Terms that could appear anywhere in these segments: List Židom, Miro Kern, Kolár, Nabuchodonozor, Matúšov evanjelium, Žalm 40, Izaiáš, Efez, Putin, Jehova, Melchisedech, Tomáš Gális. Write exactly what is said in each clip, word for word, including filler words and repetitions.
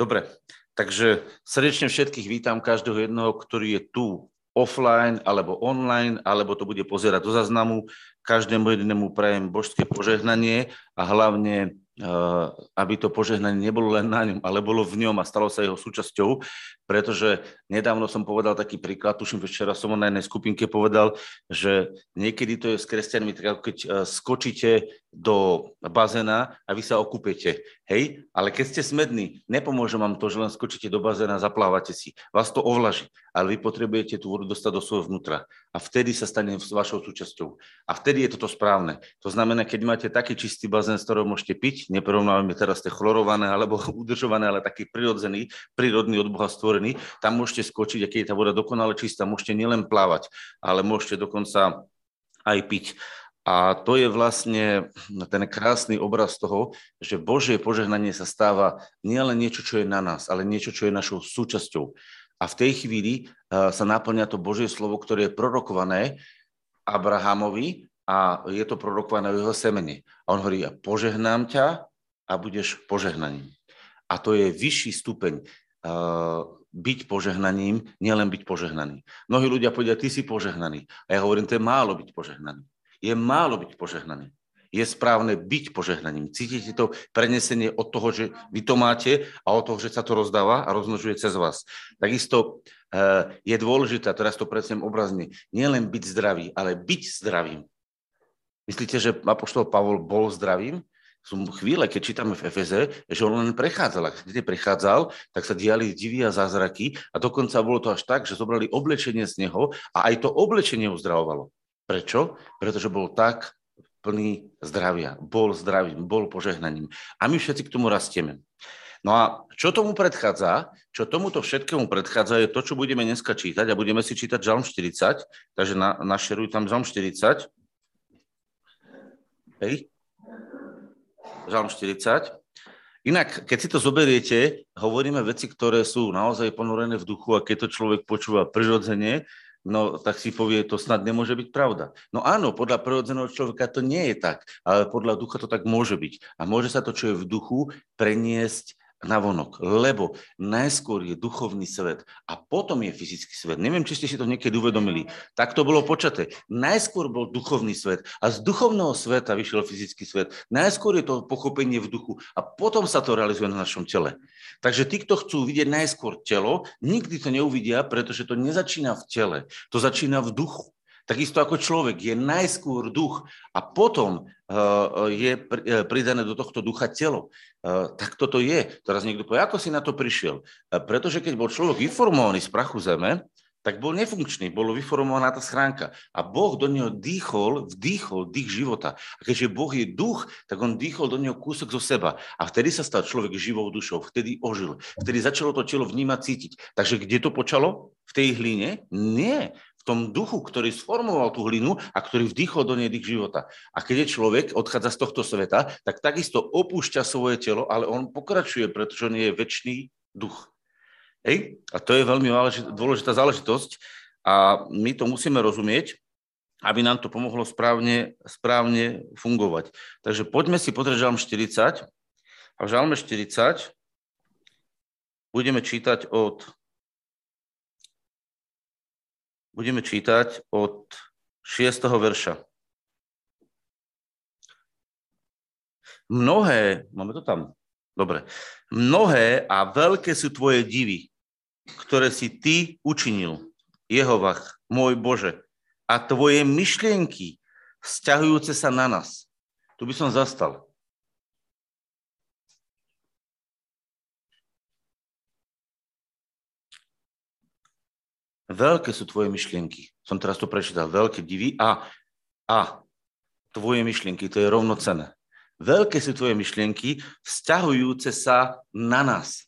Dobre, takže srdečne všetkých vítam, každého jedného, ktorý je tu offline alebo online, alebo to bude pozerať do záznamu. Každému jednému prajem božské požehnanie a hlavne, aby to požehnanie nebolo len na ňom, ale bolo v ňom a stalo sa jeho súčasťou, pretože nedávno som povedal taký príklad, tuším, včera som na jednej skupinke povedal, že niekedy to je s kresťanmi, tak keď skočíte do bazéna a vy sa okúpete, hej? Ale keď ste smední, nepomôže vám to, že len skočíte do bazéna, zaplávate si. Vás to ovlaží, ale vy potrebujete tú vodu dostať do svojho vnútra a vtedy sa stane vašou súčasťou. A vtedy je toto správne. To znamená, keď máte taký čistý bazén, z ktorého môžete piť, neporovnávame teraz tie chlorované alebo udržované, ale taký prirodzený, prírodný od Boha stvorený, tam môžete skočiť, keď je tá voda dokonale čistá, môžete nielen plávať, ale môžete dokonca aj piť. A to je vlastne ten krásny obraz toho, že Božie požehnanie sa stáva nielen niečo, čo je na nás, ale niečo, čo je našou súčasťou. A v tej chvíli sa naplňa to Božie slovo, ktoré je prorokované Abrahamovi a je to prorokované v jeho semene. A on hovorí, ja požehnám ťa a budeš požehnaním. A to je vyšší stupeň byť požehnaním, nielen byť požehnaný. Mnohí ľudia povedia, ty si požehnaný. A ja hovorím, to je málo byť požehnaný. Je málo byť požehnaný. Je správne byť požehnaním. Cítite to prenesenie od toho, že vy to máte a od toho, že sa to rozdáva a rozmnožuje cez vás. Takisto je dôležité, teraz to predstavím obrazne, nielen byť zdravý, ale byť zdravým. Myslíte, že apoštol Pavol bol zdravým? Sú chvíle, keď čítame v EFEZe, že on len prechádzal. A keď prechádzal, tak sa diali divy a zázraky a dokonca bolo to až tak, že zobrali oblečenie z neho a aj to oblečenie uzdravovalo. Prečo? Pretože bol tak plný zdravia. Bol zdravým, bol požehnaním. A my všetci k tomu rastieme. No a čo tomu predchádza? Čo tomuto všetkému predchádza je to, čo budeme dneska čítať a budeme si čítať Žalm štyridsať. Takže na, našeruj tam Žalm štyridsať. Hej. Žalm štyridsať. Inak, keď si to zoberiete, hovoríme veci, ktoré sú naozaj ponorené v duchu a keď to človek počúva prirodzene, no tak si povie, to snad nemôže byť pravda. No áno, podľa prirodzeného človeka to nie je tak, ale podľa ducha to tak môže byť. A môže sa to, čo je v duchu, preniesť navonok, lebo najskôr je duchovný svet a potom je fyzický svet. Neviem, či ste si to niekedy uvedomili. Tak to bolo počaté. Najskôr bol duchovný svet a z duchovného sveta vyšiel fyzický svet. Najskôr je to pochopenie v duchu a potom sa to realizuje na našom tele. Takže tí, kto chcú vidieť najskôr telo, nikdy to neuvidia, pretože to nezačína v tele, to začína v duchu. Takisto ako človek je najskôr duch a potom je pridané do tohto ducha telo. Tak toto je. Teraz niekto povie, ako si na to prišiel? Pretože keď bol človek vyformovaný z prachu zeme, tak bol nefunkčný, bolo vyformovaná tá schránka. A Boh do neho dýchol, vdýchol dých života. A keďže Boh je duch, tak on dýchol do neho kúsok zo seba. A vtedy sa stal človek živou dušou, vtedy ožil. Vtedy začalo to telo vnímať, cítiť. Takže kde to počalo? V tej hline? Nie. V tom duchu, ktorý sformoval tú hlinu a ktorý vdýchol do nej dých života. A keď je človek, odchádza z tohto sveta, tak takisto opúšťa svoje telo, ale on pokračuje, pretože on je večný duch. Hej? A to je veľmi dôležitá záležitosť a my to musíme rozumieť, aby nám to pomohlo správne, správne fungovať. Takže poďme si pozrieť Žalm štyridsať a v Žalme štyridsať budeme čítať od Budeme čítať od šiesteho verša. Mnohé, máme to tam? Dobre. Mnohé a veľké sú tvoje divy, ktoré si ty učinil, Jehovach, môj Bože, a tvoje myšlienky, vzťahujúce sa na nás. Tu by som zastal. Veľké sú tvoje myšlienky. Som teraz to prečítal. Veľké divy a, a tvoje myšlienky, to je rovnocenné. Veľké sú tvoje myšlienky, vzťahujúce sa na nás.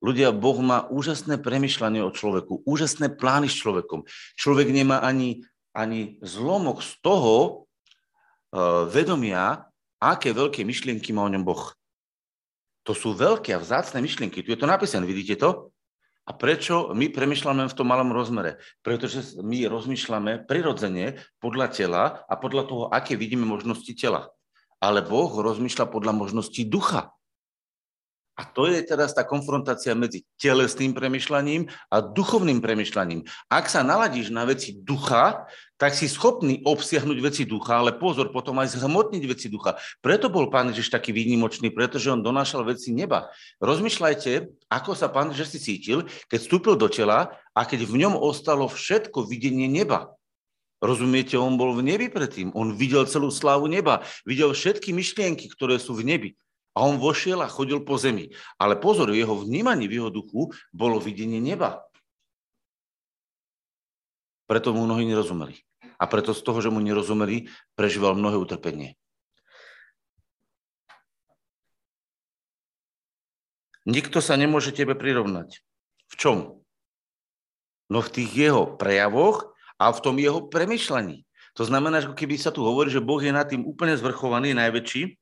Ľudia, Boh má úžasné premyšľanie o človeku, úžasné plány s človekom. Človek nemá ani, ani zlomok z toho uh, vedomia, aké veľké myšlienky má o ňom Boh. To sú veľké a vzácne myšlienky. Tu je to napísané, vidíte to? A prečo my premýšľame v tom malom rozmere? Pretože my rozmýšľame prirodzene podľa tela a podľa toho, aké vidíme možnosti tela. Ale Boh rozmýšľa podľa možností ducha. A to je teraz tá konfrontácia medzi telesným premyšľaním a duchovným premyšľaním. Ak sa naladíš na veci ducha, tak si schopný obsiahnuť veci ducha, ale pozor, potom aj zhmotniť veci ducha. Preto bol Pán Ježiš taký výnimočný, pretože on donášal veci neba. Rozmýšľajte, ako sa Pán Ježiš si cítil, keď vstúpil do tela a keď v ňom ostalo všetko videnie neba. Rozumiete, on bol v nebi predtým. On videl celú slávu neba, videl všetky myšlienky, ktoré sú v nebi. A on vošiel a chodil po zemi. Ale pozor, jeho vnímaní, v jeho duchu bolo videnie neba. Preto mu mnohí nerozumeli. A preto z toho, že mu nerozumeli, prežíval mnohé utrpenie. Nikto sa nemôže tebe prirovnať. V čom? No v tých jeho prejavoch a v tom jeho premyšľaní. To znamená, že keby sa tu hovorí, že Boh je nad tým úplne zvrchovaný, najväčší,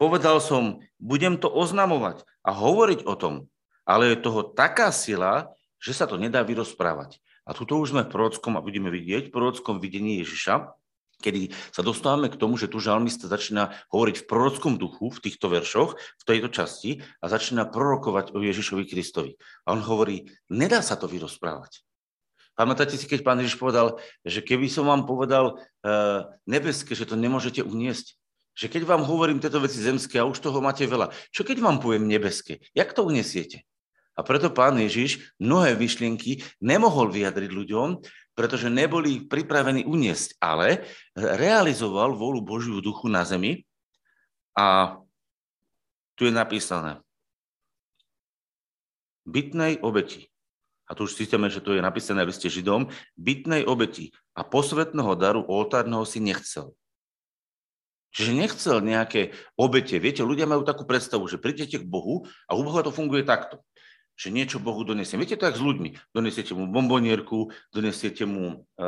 povedal som, budem to oznamovať a hovoriť o tom, ale je toho taká sila, že sa to nedá vyrozprávať. A tuto už sme v prorockom, a budeme vidieť, v prorockom videní Ježiša, kedy sa dostávame k tomu, že tu žalmista začína hovoriť v prorockom duchu, v týchto veršoch, v tejto časti a začína prorokovať o Ježišovi Kristovi. A on hovorí, nedá sa to vyrozprávať. Pamätáte si, keď Pán Ježiš povedal, že keby som vám povedal e, nebeské, že to nemôžete uniesť, že keď vám hovorím tieto veci zemské a už toho máte veľa, čo keď vám poviem nebeské? Jak to uniesiete? A preto Pán Ježiš mnohé myšlienky nemohol vyjadriť ľuďom, pretože neboli pripravení uniesť, ale realizoval vôľu Božiu duchu na zemi a tu je napísané bytnej obeti. A tu už cítime, že tu je napísané v liste Židom, bytnej obeti a posvetného daru oltárneho si nechcel. Čiže nechcel nejaké obete. Viete, ľudia majú takú predstavu, že prídete k Bohu a u Boha to funguje takto. Že niečo Bohu donesieme. Viete to tak s ľuďmi. Donesiete mu bombonierku, donesiete mu e,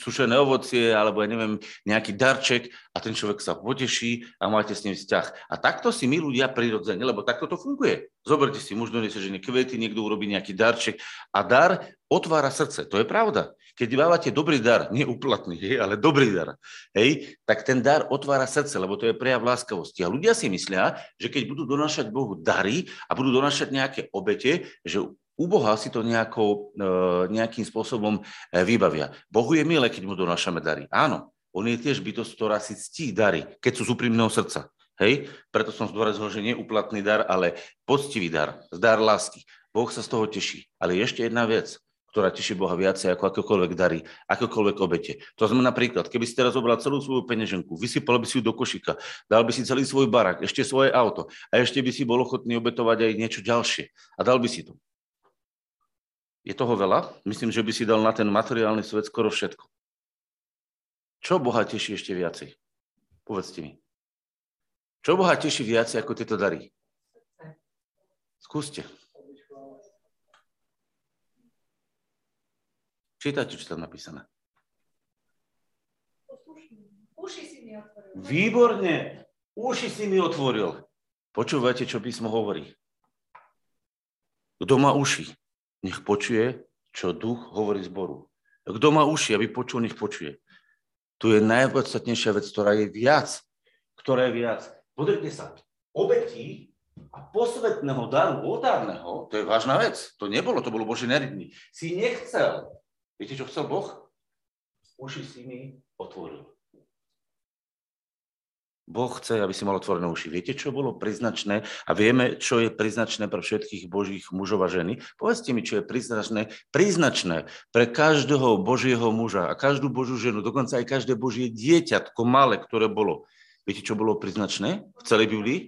sušené ovocie alebo ja neviem, nejaký darček a ten človek sa poteší a máte s ním vzťah. A takto si my ľudia prirodzene, lebo takto to funguje. Zoberte si, muž donesie žene kvety, niekto urobí nejaký darček a dar otvára srdce. To je pravda. Keď dávate dobrý dar, nie úplatný, hej, ale dobrý dar, hej, tak ten dar otvára srdce, lebo to je prejav láskavosti. A ľudia si myslia, že keď budú donášať Bohu dary a budú donášať nejaké obete, že u Boha si to nejako, nejakým spôsobom vybavia. Bohu je milé, keď mu donášame dary. Áno, on je tiež bytosť, ktorá si ctí dary, keď sú z úprimného srdca. Hej, preto som zdôraznil, že nie úplatný dar, ale poctivý dar, dar lásky. Boh sa z toho teší. Ale ešte jedna vec, ktorá teší Boha viacej ako akékoľvek dary, akékoľvek obete. To znamená napríklad, keby si teraz zobral celú svoju peňaženku, vysypal by si ju do košíka, dal by si celý svoj barák, ešte svoje auto a ešte by si bol ochotný obetovať aj niečo ďalšie a dal by si to. Je toho veľa? Myslím, že by si dal na ten materiálny svet skoro všetko. Čo Boha teší ešte viacej? Povedzte mi. Čo Boha teší viacej ako tieto dary? Skúste. Čítajte, čo tam napísané. Uši si mi otvoril. Výborne. Uši si mi otvoril. Počúvajte, čo písmo hovorí. Kto má uši, nech počuje, čo duch hovorí zboru. Kto má uši, aby počul, nech počuje. Tu je najpodstatnejšia vec, ktorá je viac. Ktorá je viac. Podrite sa. Obetí a posvetného daru oltárneho, to je vážna vec. To nebolo, to bolo Boží nariadenie. Si nechcel. Viete, čo chcel Boh? Uši si mi otvoril. Boh chce, aby si mal otvorené uši. Viete, čo bolo príznačné? A vieme, čo je príznačné pre všetkých Božích mužov a ženy? Povedzte mi, čo je príznačné. Príznačné pre každého Božieho muža a každú Božiu ženu, dokonca aj každé Božie dieťatko malé, ktoré bolo. Viete, čo bolo príznačné v celej Biblii?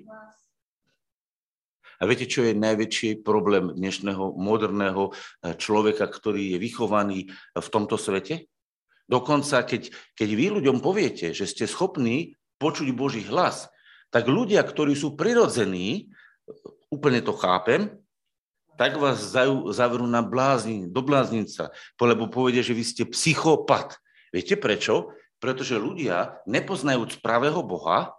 A viete, čo je najväčší problém dnešného moderného človeka, ktorý je vychovaný v tomto svete? Dokonca, keď, keď vy ľuďom poviete, že ste schopní počuť Boží hlas, tak ľudia, ktorí sú prirodzení, úplne to chápem, tak vás zavrú na blázni, do bláznica, lebo povedia, že vy ste psychopat. Viete prečo? Pretože ľudia, nepoznajúc pravého Boha,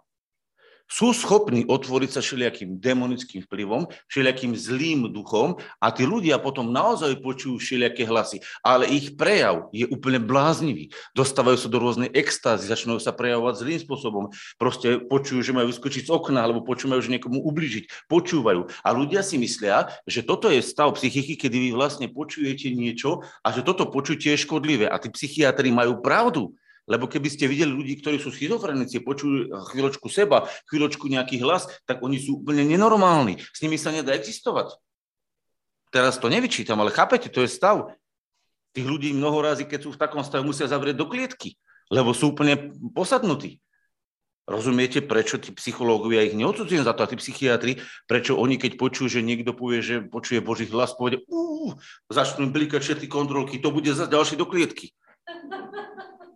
sú schopní otvoriť sa všelijakým demonickým vplyvom, všelijakým zlým duchom a tí ľudia potom naozaj počujú všelijaké hlasy, ale ich prejav je úplne bláznivý. Dostávajú sa do rôznej extázy, začnú sa prejavovať zlým spôsobom, proste počujú, že majú vyskočiť z okna, alebo počúvajú, že niekomu ublížiť, počúvajú. A ľudia si myslia, že toto je stav psychiky, kedy vy vlastne počujete niečo a že toto počutie je škodlivé. A tí psychiatri majú pravdu. Lebo keby ste videli ľudí, ktorí sú schizofrenici, počujú chvíľočku seba, chvíľočku nejaký hlas, tak oni sú úplne nenormálni. S nimi sa nedá existovať. Teraz to nevyčítam, ale chápete, to je stav. Tých ľudí mnoho razy, keď sú v takom stave, musia zavrieť do klietky, lebo sú úplne posadnutí. Rozumiete, prečo tí psychológovia, ich neodsudzujem za to, a tí psychiatri, prečo oni, keď počujú, že niekto povie, že počuje Boží hlas, povede, uú, začnú blikať všetky kontrolky, to bude zase ďalšie do klietky.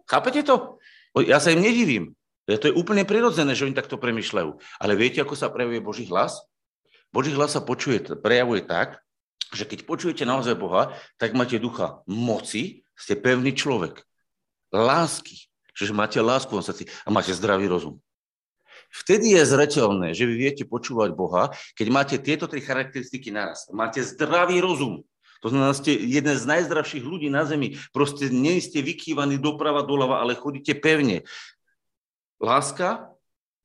Chápete to? Ja sa im nedivím. To je úplne prirodzené, že oni takto premýšľajú. Ale viete, ako sa prejavuje Boží hlas? Boží hlas sa počuje, prejavuje tak, že keď počujete naozaj Boha, tak máte ducha moci, ste pevný človek, lásky, že máte lásku v srdci a máte zdravý rozum. Vtedy je zreteľné, že vy viete počúvať Boha, keď máte tieto tri charakteristiky naraz. Máte zdravý rozum. To znamená, ste jeden z najzdravších ľudí na zemi. Proste nie ste vykývaní doprava, doľava, ale chodíte pevne. Láska,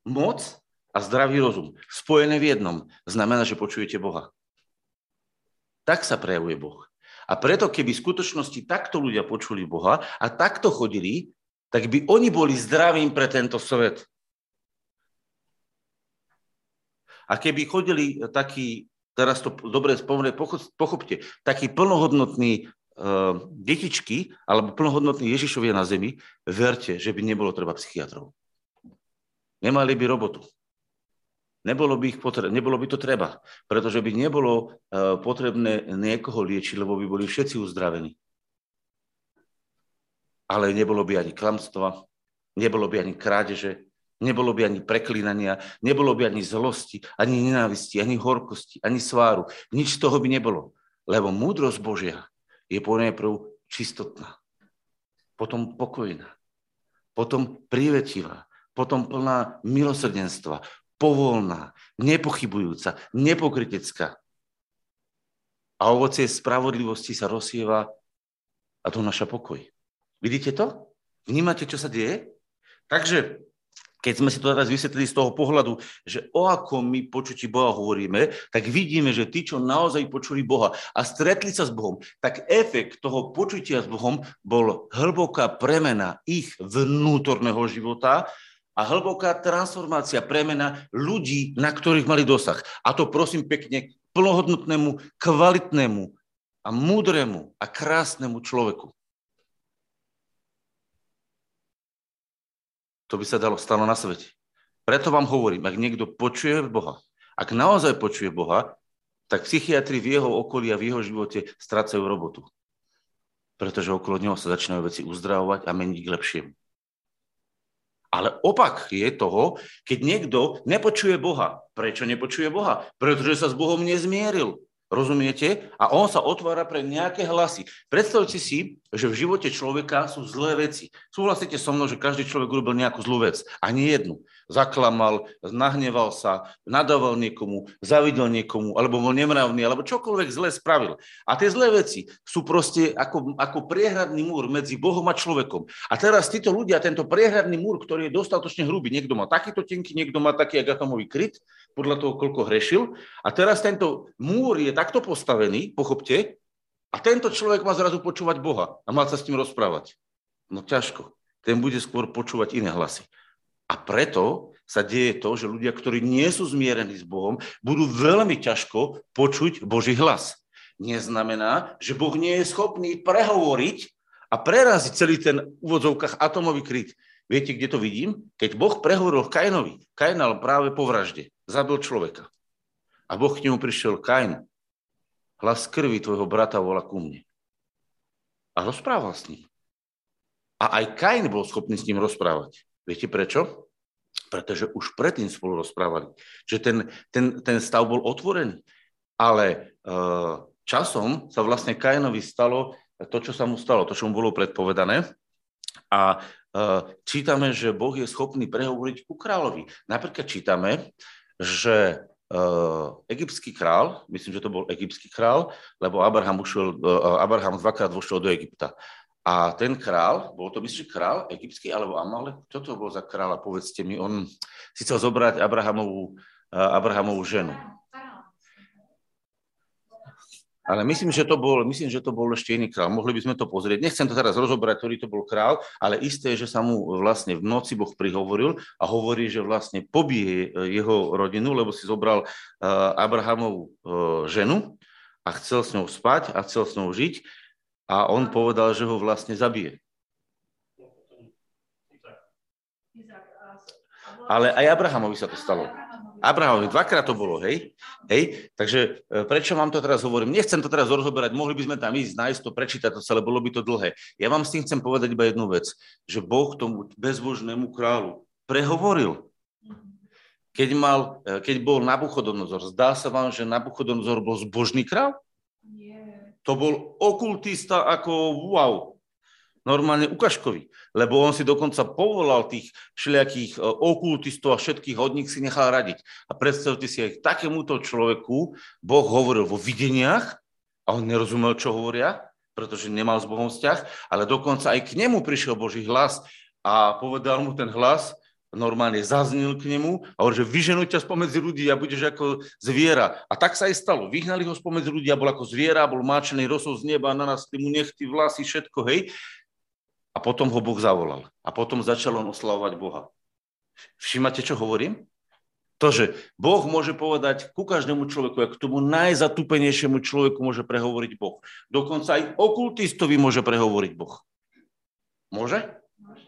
moc a zdravý rozum. Spojené v jednom. Znamená, že počujete Boha. Tak sa prejavuje Boh. A preto, keby v skutočnosti takto ľudia počuli Boha a takto chodili, tak by oni boli zdravým pre tento svet. A keby chodili takí, teraz to dobre spomne, pochopte, takí plnohodnotní e, detičky alebo plnohodnotní Ježišovia na zemi, verte, že by nebolo treba psychiatrov. Nemali by robotu. Nebolo by, ich potre- nebolo by to treba, pretože by nebolo e, potrebné niekoho liečiť, lebo by boli všetci uzdravení. Ale nebolo by ani klamstva, nebolo by ani krádeže, nebolo by ani preklínania, nebolo by ani zlosti, ani nenávisti, ani horkosti, ani sváru. Nič z toho by nebolo. Lebo múdrosť Božia je ponajprv čistotná, potom pokojná, potom prívetivá, potom plná milosrdenstva, povolná, nepochybujúca, nepokrytecká. A ovocie spravodlivosti sa rozsieva a to naša pokoj. Vidíte to? Vnímate, čo sa deje? Takže keď sme si to teraz vysvetlili z toho pohľadu, že o akom my počutí Boha hovoríme, tak vidíme, že tí, čo naozaj počuli Boha a stretli sa s Bohom, tak efekt toho počutia s Bohom bol hlboká premena ich vnútorného života a hlboká transformácia, premena ľudí, na ktorých mali dosah. A to prosím pekne plnohodnotnému, kvalitnému a múdremu a krásnemu človeku. To by sa dalo stalo na svete. Preto vám hovorím, ak niekto počuje Boha, ak naozaj počuje Boha, tak psychiatri v jeho okolí a v jeho živote strácajú robotu. Pretože okolo neho sa začínajú veci uzdravovať a meniť k lepšiemu. Ale opak je toho, keď niekto nepočuje Boha. Prečo nepočuje Boha? Pretože sa s Bohom nezmieril. Rozumiete? A on sa otvára pre nejaké hlasy. Predstavte si, že v živote človeka sú zlé veci. Súhlasíte so mnou, že každý človek urobil nejakú zlú vec. Ani jednu. Zaklamal, nahneval sa, nadával niekomu, zavidel niekomu, alebo bol nemravný, alebo čokoľvek zlé spravil. A tie zlé veci sú proste ako, ako priehradný múr medzi Bohom a človekom. A teraz títo ľudia, tento priehradný múr, ktorý je dostatočne hrubý, niekto má takýto tenký, niekto má taký agatomový kryt, podľa toho, koľko hrešil. A teraz tento múr je takto postavený, pochopte, a tento človek má zrazu počúvať Boha a má sa s ním rozprávať. No ťažko. Ten bude skôr počúvať iné hlasy. A preto sa deje to, že ľudia, ktorí nie sú zmierení s Bohom, budú veľmi ťažko počuť Boží hlas. Neznamená, že Boh nie je schopný prehovoriť a preraziť celý ten v úvodzovkách atomový kryt. Viete, kde to vidím? Keď Boh prehovoril Kainovi. Kain mal práve po vražde. Zabil človeka. A Boh k nemu prišiel, Kain, hlas krvi tvojho brata volá ku mne. A rozprával s ním. A aj Kain bol schopný s ním rozprávať. Viete prečo? Pretože už predtým spolu rozprávali. Že ten, ten, ten stav bol otvorený. Ale e, časom sa vlastne Kainovi stalo to, čo sa mu stalo, to, čo mu bolo predpovedané. A čítame, že Boh je schopný prehovoriť ku kráľovi. Napríklad čítame, že egyptský král, myslím, že to bol egyptský král, lebo Abraham, ušiel, Abraham dvakrát vošiel do Egypta. A ten král, bol to myslím, král egyptský, alebo Amalek, čo to bol za kráľa, povedzte mi, on si chcel zobrať Abrahamovú, Abrahamovú ženu. Ale myslím, že to bol, myslím, že to bol ešte iný král. Mohli by sme to pozrieť. Nechcem to teraz rozobrať, ktorý to bol král, ale isté je, že sa mu vlastne v noci Boh prihovoril a hovorí, že vlastne pobije jeho rodinu, lebo si zobral Abrahamovú ženu a chcel s ňou spať a chcel s ňou žiť. A on povedal, že ho vlastne zabije. Ale aj Abrahamovi sa to stalo. Abrahamovi, dvakrát to bolo, hej? Hej? Takže prečo vám to teraz hovorím? Nechcem to teraz rozoberať, mohli by sme tam ísť, nájsť to, prečítať to, ale bolo by to dlhé. Ja vám s tým chcem povedať iba jednu vec, že Boh tomu bezbožnému kráľu prehovoril. Keď, mal, keď bol Nabuchodonozor, zdá sa vám, že Nabuchodonozor bol zbožný kráľ? To bol okultista ako wow, normálne ukážkový, lebo on si dokonca povolal tých všelijakých okultistov a všetkých od nich si nechal radiť. A predstavte si, aj takémuto človeku Boh hovoril vo videniach a on nerozumel, čo hovoria, pretože nemal s Bohom vzťah, ale dokonca aj k nemu prišiel Boží hlas a povedal mu ten hlas, normálne zaznil k nemu a hovoril, že vyženú ťa spomedzi ľudí a budeš ako zviera. A tak sa aj stalo. Vyhnali ho spomedzi ľudí a bol ako zviera, bol máčený rosou z neba, na nás mu nechty, vlasy, všetko, hej. A potom ho Boh zavolal. A potom začal on oslavovať Boha. Všímate, čo hovorím? To, že Boh môže povedať ku každému človeku, a k tomu najzatúpenejšiemu človeku môže prehovoriť Boh. Dokonca aj okultistovi môže prehovoriť Boh. Môže?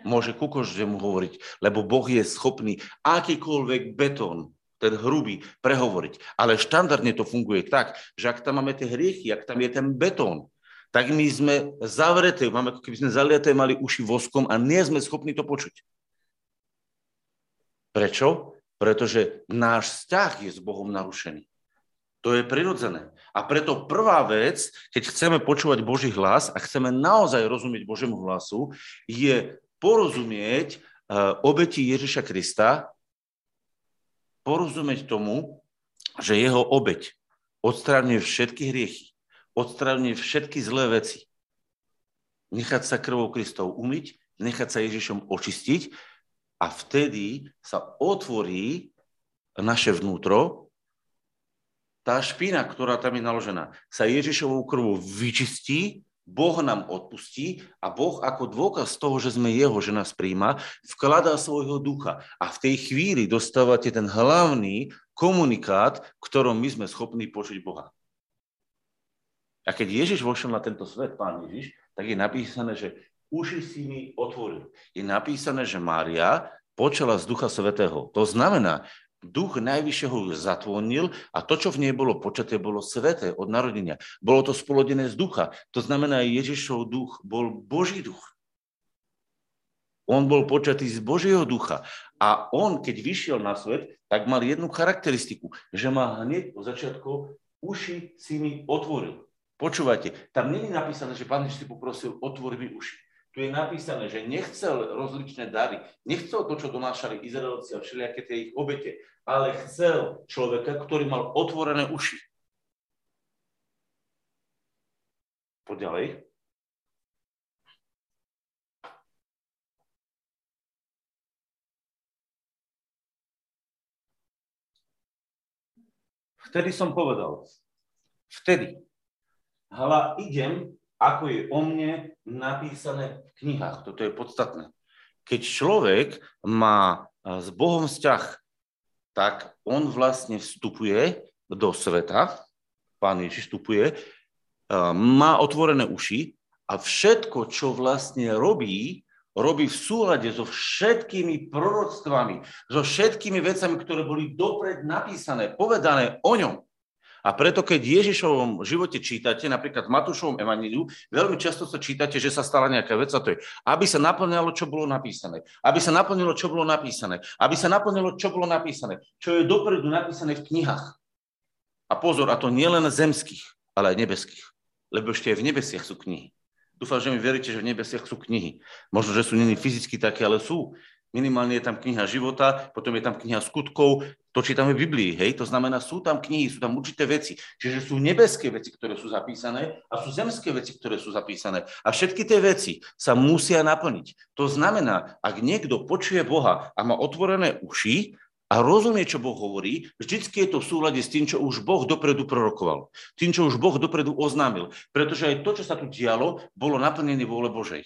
Môže ku každému hovoriť, lebo Boh je schopný akýkoľvek betón, ten hrubý, prehovoriť. Ale štandardne to funguje tak, že ak tam máme tie hriechy, ak tam je ten betón, tak my sme zavreté, máme, keby sme zaliaté, mali uši voskom a nie sme schopní to počuť. Prečo? Pretože náš vzťah je s Bohom narušený. To je prirodzené. A preto prvá vec, keď chceme počúvať Boží hlas a chceme naozaj rozumieť Božiemu hlasu, je porozumieť obeti Ježiša Krista, porozumieť tomu, že jeho obeť odstráňuje všetky hriechy, odstráňuje všetky zlé veci. Nechať sa krvou Kristov umyť, nechať sa Ježišom očistiť a vtedy sa otvorí naše vnútro. Tá špina, ktorá tam je naložená, sa Ježišovou krvou vyčistí, Boh nám odpustí a Boh ako dôkaz toho, že sme jeho, že nás prijíma, vkladá svojho ducha. A v tej chvíli dostávate ten hlavný komunikát, ktorom my sme schopní počuť Boha. A keď Ježiš vošiel na tento svet, Pán Ježiš, tak je napísané, že uši si mi otvoril. Je napísané, že Mária počala z Ducha Svätého. To znamená, Duch Najvyššieho ju zatvonil a to, čo v nej bolo počaté, bolo sveté od narodenia. Bolo to spolodené z ducha. To znamená, Ježišov duch bol Boží duch. On bol počatý z Božieho ducha. A on, keď vyšiel na svet, tak mal jednu charakteristiku, že má hneď po začiatku uši si mi otvoril. Počúvajte, tam nie je napísané, že Pán Ježiš si poprosil, otvor mi uši. Tu je napísané, že nechcel rozličné dary, nechcel to, čo donášali Izraelci a všelijaké tie ich obete, ale chcel človeka, ktorý mal otvorené uši. Poďalej. Vtedy som povedal, vtedy, hľa, idem, ako je o mne napísané v knihách. Toto je podstatné. Keď človek má s Bohom vzťah, tak on vlastne vstupuje do sveta, Pán Ježiš vstupuje, má otvorené uši a všetko, čo vlastne robí, robí v súlade so všetkými proroctvami, so všetkými vecami, ktoré boli dopred napísané, povedané o ňom. A preto, keď v Ježišovom živote čítate, napríklad v Matúšovom evanjeliu, veľmi často sa čítate, že sa stala nejaká vec a to je, aby sa naplňalo, čo bolo napísané. Aby sa naplnilo, čo bolo napísané. Aby sa naplnilo, čo bolo napísané. Čo je dopredu napísané v knihách. A pozor, a to nie len zemských, ale aj nebeských. Lebo ešte aj v nebesiach sú knihy. Dúfam, že mi veríte, že v nebesiach sú knihy. Možno, že sú nie fyzicky také, ale sú. Minimálne je tam kniha života, potom je tam kniha skutkov, to čítame v Biblii, hej? To znamená, sú tam knihy, sú tam určité veci. Čiže sú nebeské veci, ktoré sú zapísané a sú zemské veci, ktoré sú zapísané. A všetky tie veci sa musia naplniť. To znamená, ak niekto počuje Boha a má otvorené uši a rozumie, čo Boh hovorí, vždycky je to v súlade s tým, čo už Boh dopredu prorokoval. Tým, čo už Boh dopredu oznámil. Pretože aj to, čo sa tu dialo, bolo naplnené vôle Božej.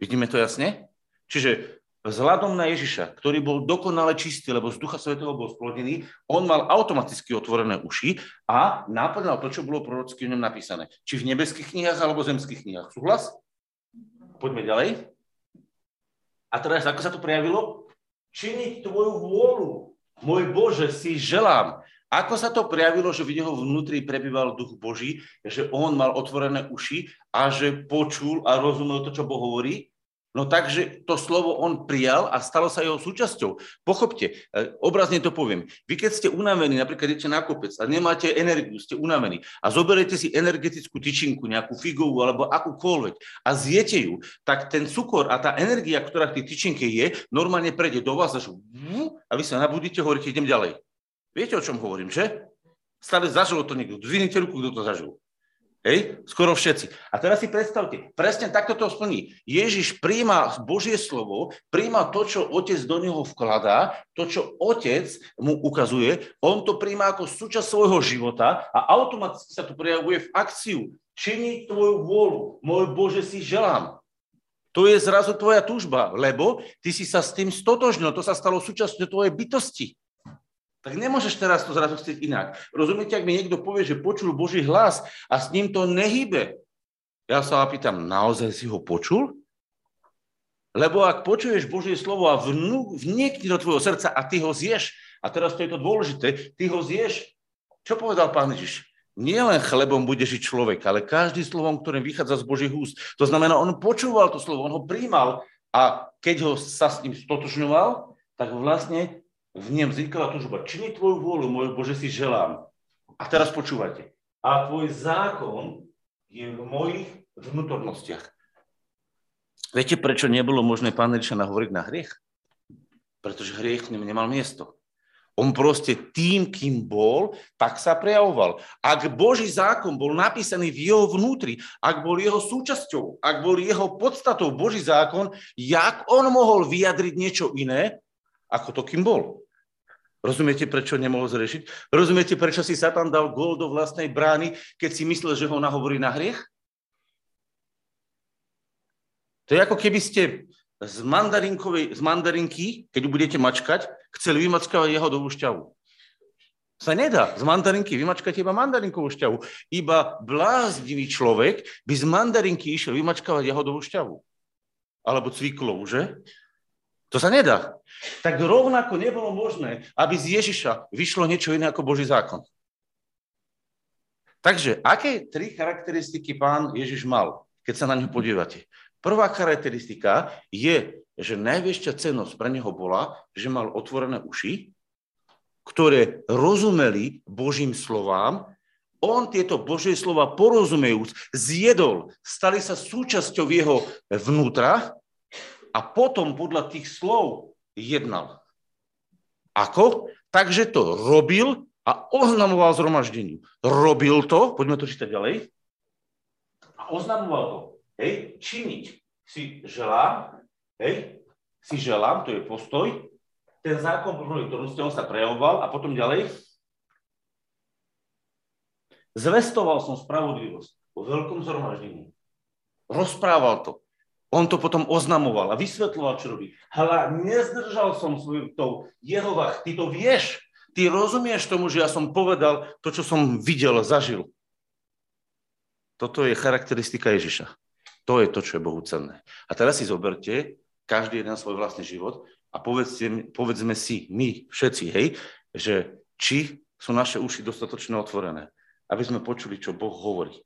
Vidíme to jasne? Čiže vzhľadom na Ježiša, ktorý bol dokonale čistý, lebo z Ducha Svätého bol splodený, on mal automaticky otvorené uši a naplňal to, čo bolo prorocky v ňom napísané. Či v nebeských knihách, alebo zemských knihách. Súhlas? Poďme ďalej. A teraz, ako sa to prejavilo? Činiť tvoju vôľu, môj Bože, si želám. Ako sa to prejavilo, že v jeho vnútri prebýval Duch Boží, že on mal otvorené uši a že počul a rozumel to, čo Boh hovorí? No takže to slovo on prijal a stalo sa jeho súčasťou. Pochopte, obrazne to poviem. Vy keď ste unavení, napríklad idete na kopec a nemáte energiu, ste unavení a zoberete si energetickú tyčinku, nejakú figovú alebo akúkoľvek a zjete ju, tak ten cukor a tá energia, ktorá v tej tyčinke je, normálne prejde do vás až a vy sa nabudíte, hovoríte, idem ďalej. Viete, o čom hovorím, že? Stále zažilo to niekto. Dvihnite ruku, kto to zažil. Hej, skoro všetci. A teraz si predstavte, presne takto to splní. Ježiš prijíma Božie slovo, prijíma to, čo otec do neho vkladá, to, čo otec mu ukazuje, on to prijíma ako súčasť svojho života a automaticky sa to prejavuje v akciu. Čini tvoju vôľu, môj Bože, si želám. To je zrazu tvoja túžba, lebo ty si sa s tým stotožnil, to sa stalo súčasťou tvojej bytosti. Tak nemôžeš teraz to zrazu chcieť inak. Rozumiete, ak mi niekto povie, že počul Boží hlas a s ním to nehybe. Ja sa pýtam, naozaj si ho počul? Lebo ak počuješ Božie slovo a vnú, vnikne do tvojho srdca a ty ho zješ, a teraz to je to dôležité, ty ho zješ. Čo povedal Pán Ježiš? Nielen chlebom bude žiť človek, ale každý slovom, ktorým vychádza z Božích úst. To znamená, on počúval to slovo, on ho prijímal a keď ho sa s ním stotožňoval, tak vlastne v ňom vznikala túžba. Čini tvoju vôľu, môj Bože, si želám. A teraz počúvajte. A tvoj zákon je v mojich vnútornostiach. Viete, prečo nebolo možné Pána Ježiša nahovoriť na hriech? Pretože hriech v ňom nemal miesto. On proste tým, kým bol, tak sa prejavoval. Ak Boží zákon bol napísaný v jeho vnútri, ak bol jeho súčasťou, ak bol jeho podstatou Boží zákon, jak on mohol vyjadriť niečo iné, ako to, kým bol? Rozumiete, prečo nemohol zrešiť? Rozumiete, prečo si Satan dal gól do vlastnej brány, keď si myslel, že ho nahovorí na hriech? To je ako keby ste z, z mandarinky, keď ju budete mačkať, chceli vymačkať jahodovú šťavu. Sa nedá. Z mandarinky vymačkať iba mandarinkovú šťavu. Iba bláznivý človek by z mandarinky išiel vymačkávať jahodovú šťavu. Alebo cviklovú, že? To sa nedá. Tak rovnako nebolo možné, aby z Ježiša vyšlo niečo iné ako Boží zákon. Takže, aké tri charakteristiky Pán Ježiš mal, keď sa na ňu podívate? Prvá charakteristika je, že najväčšia cennosť pre neho bola, že mal otvorené uši, ktoré rozumeli Božím slovám. On tieto Božie slova porozumejúc zjedol, stali sa súčasťou jeho vnútra, a potom podľa tých slov jednal. Ako? Takže to robil a oznamoval zhromaždeniu. Robil to, poďme to čítať ďalej, a oznamoval to. Hej, činiť si želám, hej, si želám, to je postoj, ten zákon, ktorým on sa prejavoval a potom ďalej. Zvestoval som spravodlivosť vo veľkom zhromaždení. Rozprával to. On to potom oznamoval a vysvetľoval, čo robí. Hľa, nezdržal som svojim tou Jehovách. Ty to vieš. Ty rozumieš tomu, že ja som povedal to, čo som videl, zažil. Toto je charakteristika Ježiša. To je to, čo je Bohu cenné. A teraz si zoberte každý jeden svoj vlastný život a povedzme, povedzme si my všetci, hej, že či sú naše uši dostatočne otvorené, aby sme počuli, čo Boh hovorí.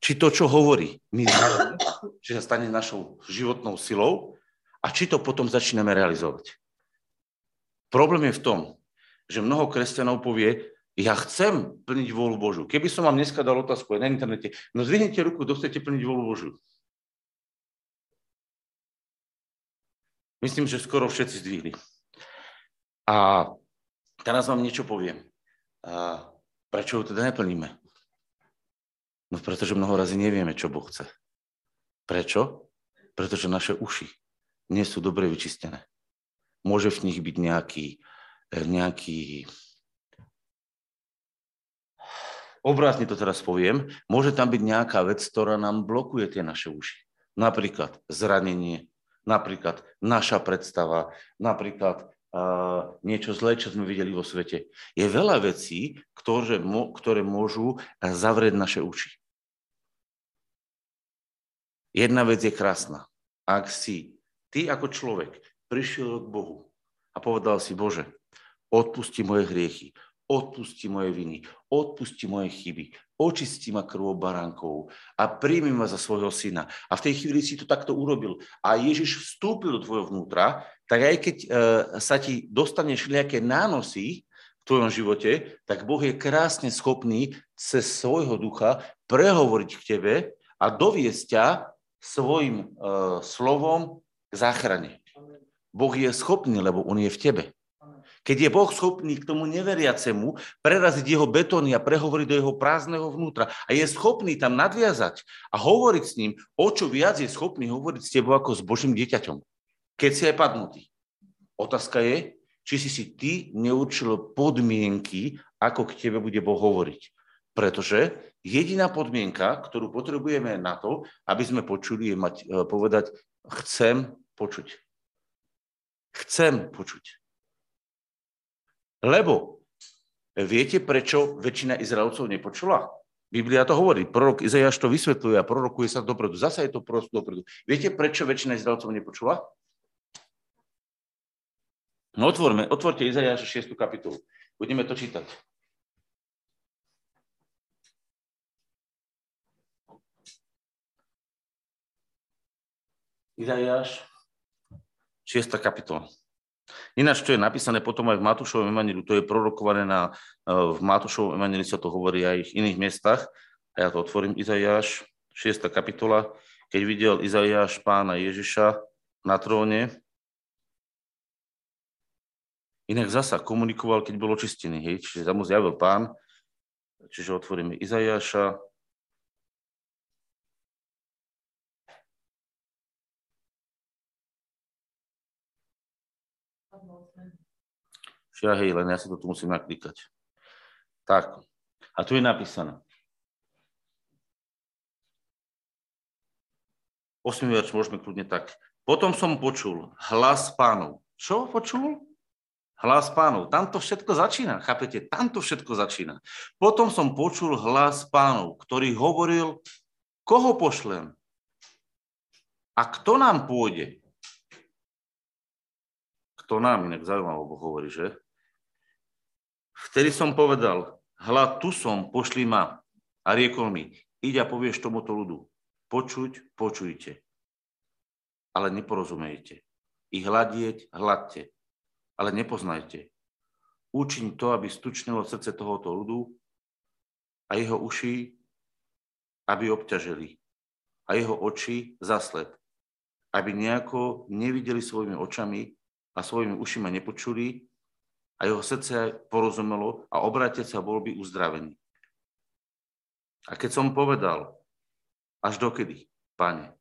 Či to, čo hovorí, my znamená, či sa stane našou životnou silou a či to potom začíname realizovať. Problém je v tom, že mnoho kresťanov povie, Ja chcem plniť vôľu Božiu. Keby som vám dneska dal otázku aj na internete, no zdvihnite ruku, kto chcete plniť vôľu Božiu. Myslím, že skoro všetci zdvihli. A teraz vám niečo poviem. A prečo ho teda neplníme? No pretože mnoho razy nevieme, čo Boh chce. Prečo? Pretože naše uši nie sú dobre vyčistené. Môže v nich byť nejaký, nejaký... obrazne to teraz poviem, môže tam byť nejaká vec, ktorá nám blokuje tie naše uši. Napríklad zranenie, napríklad naša predstava, napríklad uh, niečo zlé, čo sme videli vo svete. Je veľa vecí, ktoré, ktoré môžu zavrieť naše uši. Jedna vec je krásna. Ak si ty ako človek prišiel k Bohu a povedal si, Bože, odpusti moje hriechy, odpusti moje viny, odpusti moje chyby, očisti ma krvou baránkov a príjmi ma za svojho syna. A v tej chvíli si to takto urobil a Ježiš vstúpil do tvojho vnútra, tak aj keď e, sa ti dostane šliaké nánosy v tvojom živote, tak Boh je krásne schopný cez svojho ducha prehovoriť k tebe a doviesť ťa svojim e, slovom k záchrane. Boh je schopný, lebo on je v tebe. Keď je Boh schopný k tomu neveriacemu preraziť jeho betóny a prehovoriť do jeho prázdneho vnútra a je schopný tam nadviazať a hovoriť s ním, o čo viac je schopný hovoriť s tebou ako s Božím dieťaťom, keď si aj padnutý. Otázka je, či si si ty neurčil podmienky, ako k tebe bude Boh hovoriť. Pretože jediná podmienka, ktorú potrebujeme na to, aby sme počuli, je mať, povedať, chcem počuť. Chcem počuť. Lebo viete, prečo väčšina Izraelcov nepočula? Biblia to hovorí, prorok Izaiáš to vysvetľuje a prorokuje sa dopredu. Zasa je to prosto dopredu. Viete, prečo väčšina Izraelcov nepočula? No otvorme, otvorte Izaiáša šiestu kapitolu. Budeme to čítať. Izaiáš šiesta kapitola. Ináč, čo je napísané potom aj v Matúšovom evanjeliu, to je prorokované na, v Matúšovom evanjeliu, sa to hovorí aj v iných miestach. A ja to otvorím, Izaiáš, šiesta kapitola. Keď videl Izaiáš pána Ježiša na tróne, inak zasa komunikoval, keď bol očistený, hej, čiže tam mu zjavil pán. Čiže otvoríme Izaiáša. Ja, hej, len ja sa to tu musím naklikať. Tak. A tu je napísané. Osmý verš, môžeme kľudne tak. Potom som počul hlas pánov. Čo počul? Hlas pánov. Tam to všetko začína, chápete? Tam to všetko začína. Potom som počul hlas pánov, ktorý hovoril, koho pošlem? A kto nám pôjde? Kto nám, inak zaujímavo Boh hovorí, že? Vtedy som povedal, hľa, tu som, pošli ma. A riekol mi, iď a povieš tomuto ľudu, počuť, počujte, ale neporozumejte. I hľadieť, hľadte, ale nepoznajte. Učiň to, aby stučnilo srdce tohoto ľudu a jeho uši, aby obťaželi, a jeho oči zaslep, aby nejako nevideli svojimi očami a svojimi ušima nepočuli, a jeho srdce porozumelo a obrátia sa, bol by uzdravený. A keď som povedal, až dokedy, Pane,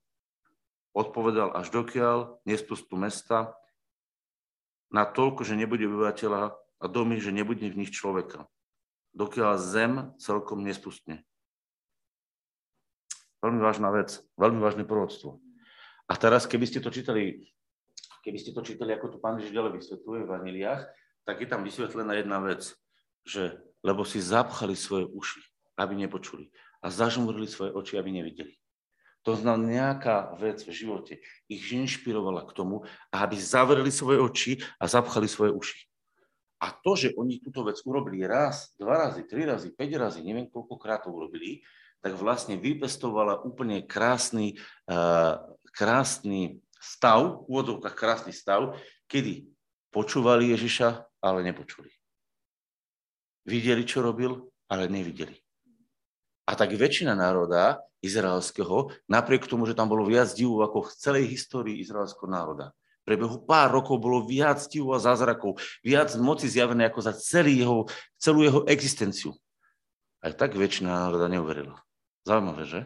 odpovedal, až dokiaľ nespustú mesta na toľko, že nebude obyvateľa a domy, že nebude v nich človeka, dokiaľ zem celkom nespustne. Veľmi vážna vec, veľmi vážne proroctvo. A teraz, keby ste to čítali, keby ste to čítali, ako to pán Ježiš ďalej vysvetľuje v evanjeliách, tak je tam vysvetlená jedna vec, že lebo si zapchali svoje uši, aby nepočuli, a zažmurili svoje oči, aby nevideli. To znamená, nejaká vec v živote ich inšpirovala k tomu, aby zavreli svoje oči a zapchali svoje uši. A to, že oni túto vec urobili raz, dva razy, tri razy, päť razy, neviem koľkokrát to urobili, tak vlastne vypestovala úplne krásny, krásny stav, v úvodzovkách krásny stav, kedy počúvali Ježiša, ale nepočuli. Videli, čo robil, ale nevideli. A tak väčšina národa izraelského, napriek tomu, že tam bolo viac divov ako v celej histórii izraelského národa, prebehu pár rokov bolo viac divov a zázrakov, viac moci zjavené ako za celý jeho, celú jeho existenciu. Aj tak väčšina národa neuverila. Zaujímavé, že?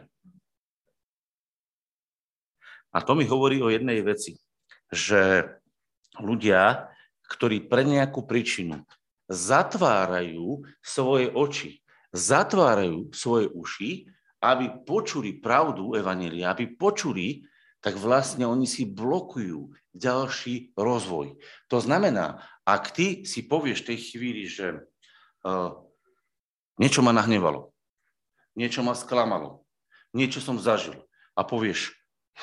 A to mi hovorí o jednej veci, že ľudia, ktorí pre nejakú príčinu zatvárajú svoje oči, zatvárajú svoje uši, aby počuli pravdu evanjelia, aby počuli, tak vlastne oni si blokujú ďalší rozvoj. To znamená, ak ty si povieš v tej chvíli, že uh, niečo ma nahnevalo, niečo ma sklamalo, niečo som zažil a povieš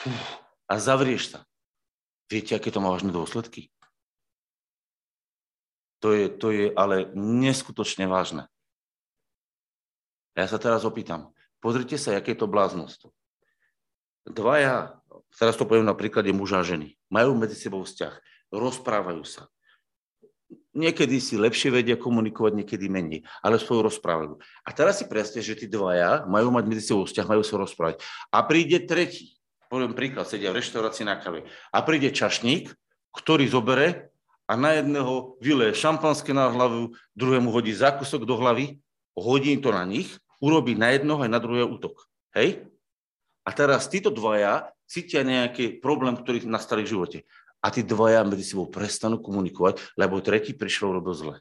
uf, a zavrieš sa, viete, aké to má vážne dôsledky? To je, to je ale neskutočne vážne. Ja sa teraz opýtam, pozrite sa, aké je to bláznost. Dvaja, teraz to poviem na príklade muža a ženy, majú medzi sebou vzťah, rozprávajú sa. Niekedy si lepšie vedia komunikovať, niekedy menej, ale spolu rozprávajú. A teraz si predstavte, že tí dvaja majú mať medzi sebou vzťah, majú sa rozprávať. A príde tretí, poviem príklad, sedia v reštaurácii na kave. A príde čašník, ktorý zobere a na jedného vyleje šampanské na hlavu, druhému hodí zákusok do hlavy, hodí to na nich, urobí na jednoho aj na druhého útok. Hej? A teraz títo dvaja cítia nejaký problém, ktorý nastal v živote. A tí dvaja medzi sebou prestanú komunikovať, lebo tretí prišiel robil zle.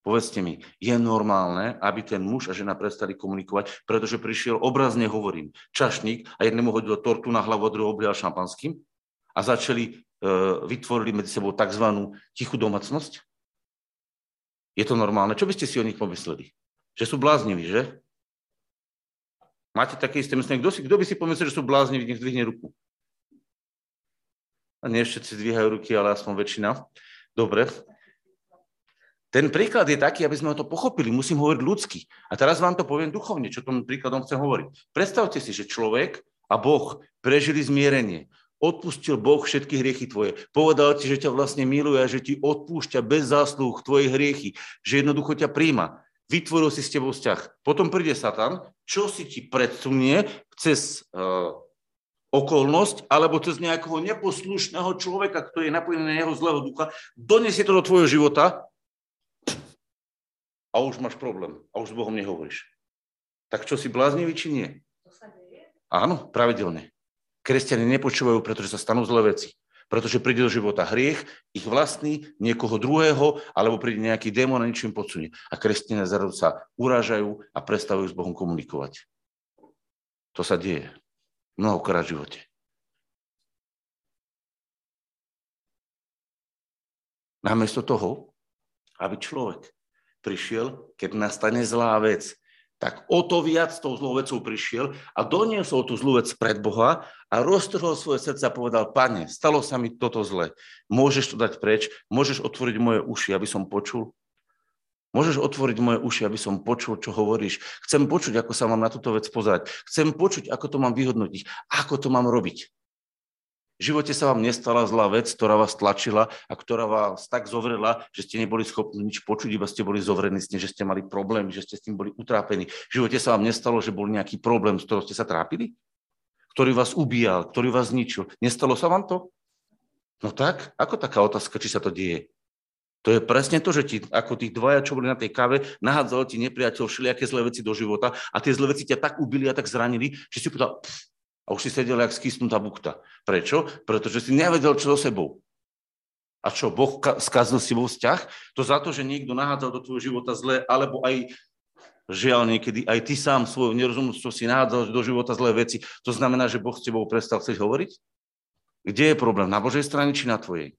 Povedzte mi, je normálne, aby ten muž a žena prestali komunikovať, pretože prišiel, obrazne hovorím, čašník a jednému hodil tortu na hlavu, a druhého oblial šampanským a začali, e, vytvorili medzi sebou tzv. Tichú domácnosť? Je to normálne? Čo by ste si o nich pomysleli? Že sú blázniví, že? Máte také isté myslenie, kto, kto by si pomyslel, že sú blázniví, nech zdvihne ruku. A nie všetci zdvíhajú ruky, ale aspoň väčšina. Dobre. Ten príklad je taký, aby sme to pochopili, musím hovoriť ľudsky. A teraz vám to poviem duchovne, čo tom príkladom chcem hovoriť. Predstavte si, že človek a Boh prežili zmierenie. Odpustil Boh všetky hriechy tvoje. Povedal ti, že ťa vlastne miluje a že ti odpúšťa bez zásluh tvoje hriechy, že jednoducho ťa príjma. Vytvoril si s tebou vzťah. Potom príde Satan, čo si ti predsunie cez e, okolnosť alebo cez nejakého neposlušného človeka, ktorý je napojený na jeho zlého ducha, donesie to do tvojho života a už máš problém. A už s Bohom nehovoríš. Tak čo, si bláznivý, či nie? To sa deje? Áno, pravidelne. Kresťania nepočúvajú, pretože sa stanú zlé veci. Pretože príde do života hriech, ich vlastný, niekoho druhého, alebo príde nejaký démon a niečo im podsunie. A kresťania zároveň sa urážajú a prestávajú s Bohom komunikovať. To sa deje mnohokrát v živote. Namiesto toho, aby človek prišiel, keď nastane zlá vec, tak o to viac tou zlou vecou prišiel a doniesol tú zlú vec pred Boha a roztrhol svoje srdce a povedal, Pane, stalo sa mi toto zle, môžeš to dať preč, môžeš otvoriť moje uši, aby som počul? Môžeš otvoriť moje uši, aby som počul, čo hovoríš? Chcem počuť, ako sa mám na túto vec pozerať. Chcem počuť, ako to mám vyhodnotiť, ako to mám robiť. V živote sa vám nestala zlá vec, ktorá vás tlačila a ktorá vás tak zovrela, že ste neboli schopní nič počuť, iba ste boli zovrení s tým, že ste mali problémy, že ste s tým boli utrápení. V živote sa vám nestalo, že bol nejaký problém, s ktorým ste sa trápili? Ktorý vás ubíjal, ktorý vás zničil. Nestalo sa vám to? No tak, ako taká otázka, či sa to deje? To je presne to, že ti, ako tí dvaja, čo boli na tej káve, nahádzali ti nepriateľ všelijaké zlé veci do života a tie zlé veci ťa tak ubili a tak zranili, že si povedal, pff, a už si sedel jak skysnutá bukta. Prečo? Pretože si nevedel, čo so sebou. A čo, Boh skazil s tebou vzťah? To za to, že niekto nahádzal do tvojho života zlé, alebo aj... Žiaľ, niekedy aj ty sám svojou nerozumnosťou si nahádzal do života zlé veci. To znamená, že Boh s tebou prestal chcieť hovoriť? Kde je problém? Na Božej strane či na tvojej?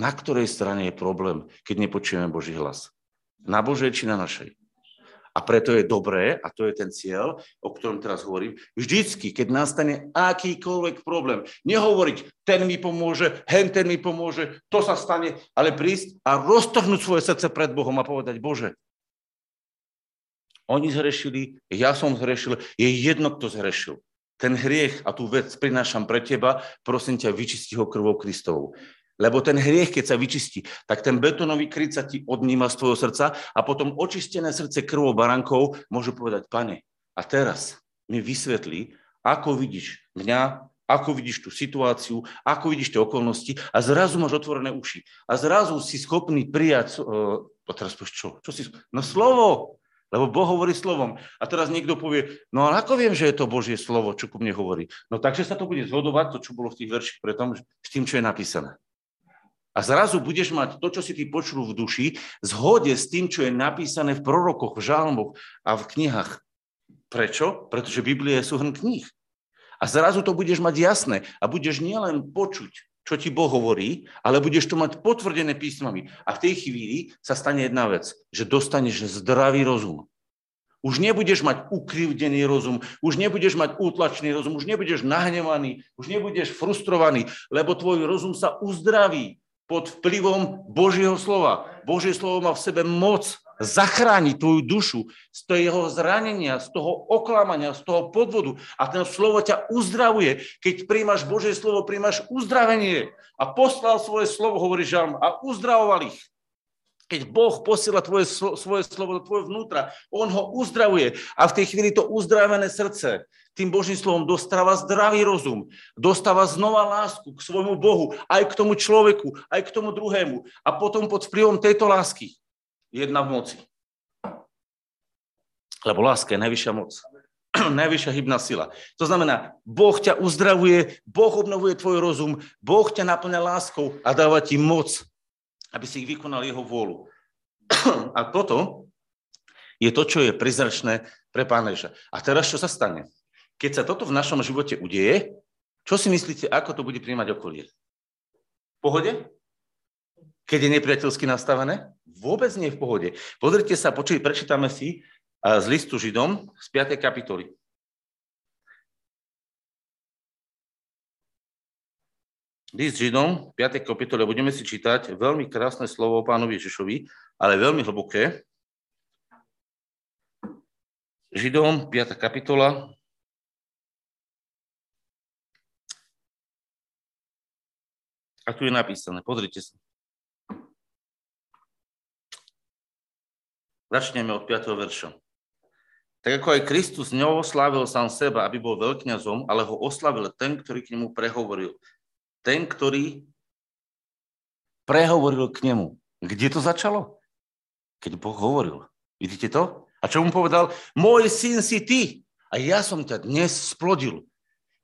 Na ktorej strane je problém, keď nepočujeme Boží hlas? Na Božej či na našej? A preto je dobré, a to je ten cieľ, o ktorom teraz hovorím, vždycky, keď nastane akýkoľvek problém, nehovoriť, ten mi pomôže, hen ten mi pomôže, to sa stane, ale prísť a roztrhnúť svoje srdce pred Bohom a povedať, Bože, oni zhrešili, ja som zhrešil, je jedno, kto zhrešil. Ten hriech a tú vec prinášam pre teba, prosím ťa, vyčisti ho krvou Kristovou. Lebo ten hriech, keď sa vyčistí, tak ten betónový kryt sa ti odníma z tvojho srdca a potom očistené srdce krvou barankov môže povedať: Pane, a teraz mi vysvetlí, ako vidíš mňa, ako vidíš tú situáciu, ako vidíš tie okolnosti, a zrazu máš otvorené uši. A zrazu si schopný prijať, uh, a teraz povieš, čo? čo si, no slovo, lebo Boh hovorí slovom. A teraz niekto povie, no ale ako viem, že je to Božie slovo, čo ku mne hovorí? No takže sa to bude zhodovať, to, čo bolo v tých verších predtom, s tým, čo je napísané. A zrazu budeš mať to, čo si ty počul v duši, zhode s tým, čo je napísané v prorokoch, v žalmoch a v knihách. Prečo? Pretože Biblia je súhrn kníh. A zrazu to budeš mať jasné. A budeš nielen počuť, čo ti Boh hovorí, ale budeš to mať potvrdené písmami. A v tej chvíli sa stane jedna vec, že dostaneš zdravý rozum. Už nebudeš mať ukrivdený rozum, už nebudeš mať útlačný rozum, už nebudeš nahnevaný, už nebudeš frustrovaný, lebo tvoj rozum sa uzdraví pod vplyvom Božieho slova. Božie slovo má v sebe moc zachrániť tvoju dušu z toho zranenia, z toho oklamania, z toho podvodu. A ten slovo ťa uzdravuje. Keď príjmaš Božie slovo, príjmaš uzdravenie. A poslal svoje slovo, hovorí Žalm, a uzdravoval ich. Keď Boh posiela tvoje, svoje slovo do tvojho vnútra, on ho uzdravuje. A v tej chvíli to uzdravené srdce tým Božím slovom dostáva zdravý rozum, dostáva znova lásku k svojmu Bohu, aj k tomu človeku, aj k tomu druhému. A potom pod vplyvom tejto lásky jedna v moci. Lebo láska je najvyššia moc. Najvyššia hybná sila. To znamená, Boh ťa uzdravuje, Boh obnovuje tvoj rozum, Boh ťa naplňa láskou a dáva ti moc, aby si vykonal jeho vôľu. A toto je to, čo je prizračné pre Pána Ježa. A teraz, čo sa stane? Keď sa toto v našom živote udeje, čo si myslíte, ako to bude prijímať okolie? V pohode? Keď je nepriateľsky nastavené? Vôbec nie v pohode. Pozrite sa, počuj, prečítame si z listu Židom z piatej kapitoly. List Židom, piatej kapitole, budeme si čítať veľmi krásne slovo o Pánovi Ježišovi, ale veľmi hlboké. Židom, piata kapitola. A tu je napísané, pozrite sa. Začneme od piateho verša. Tak ako aj Kristus neoslávil sám seba, aby bol veľkňazom, ale ho oslavil ten, ktorý k nemu prehovoril. Ten, ktorý prehovoril k nemu. Kde to začalo? Keď Boh hovoril. Vidíte to? A čo mu povedal? Môj syn si ty. A ja som ťa dnes splodil.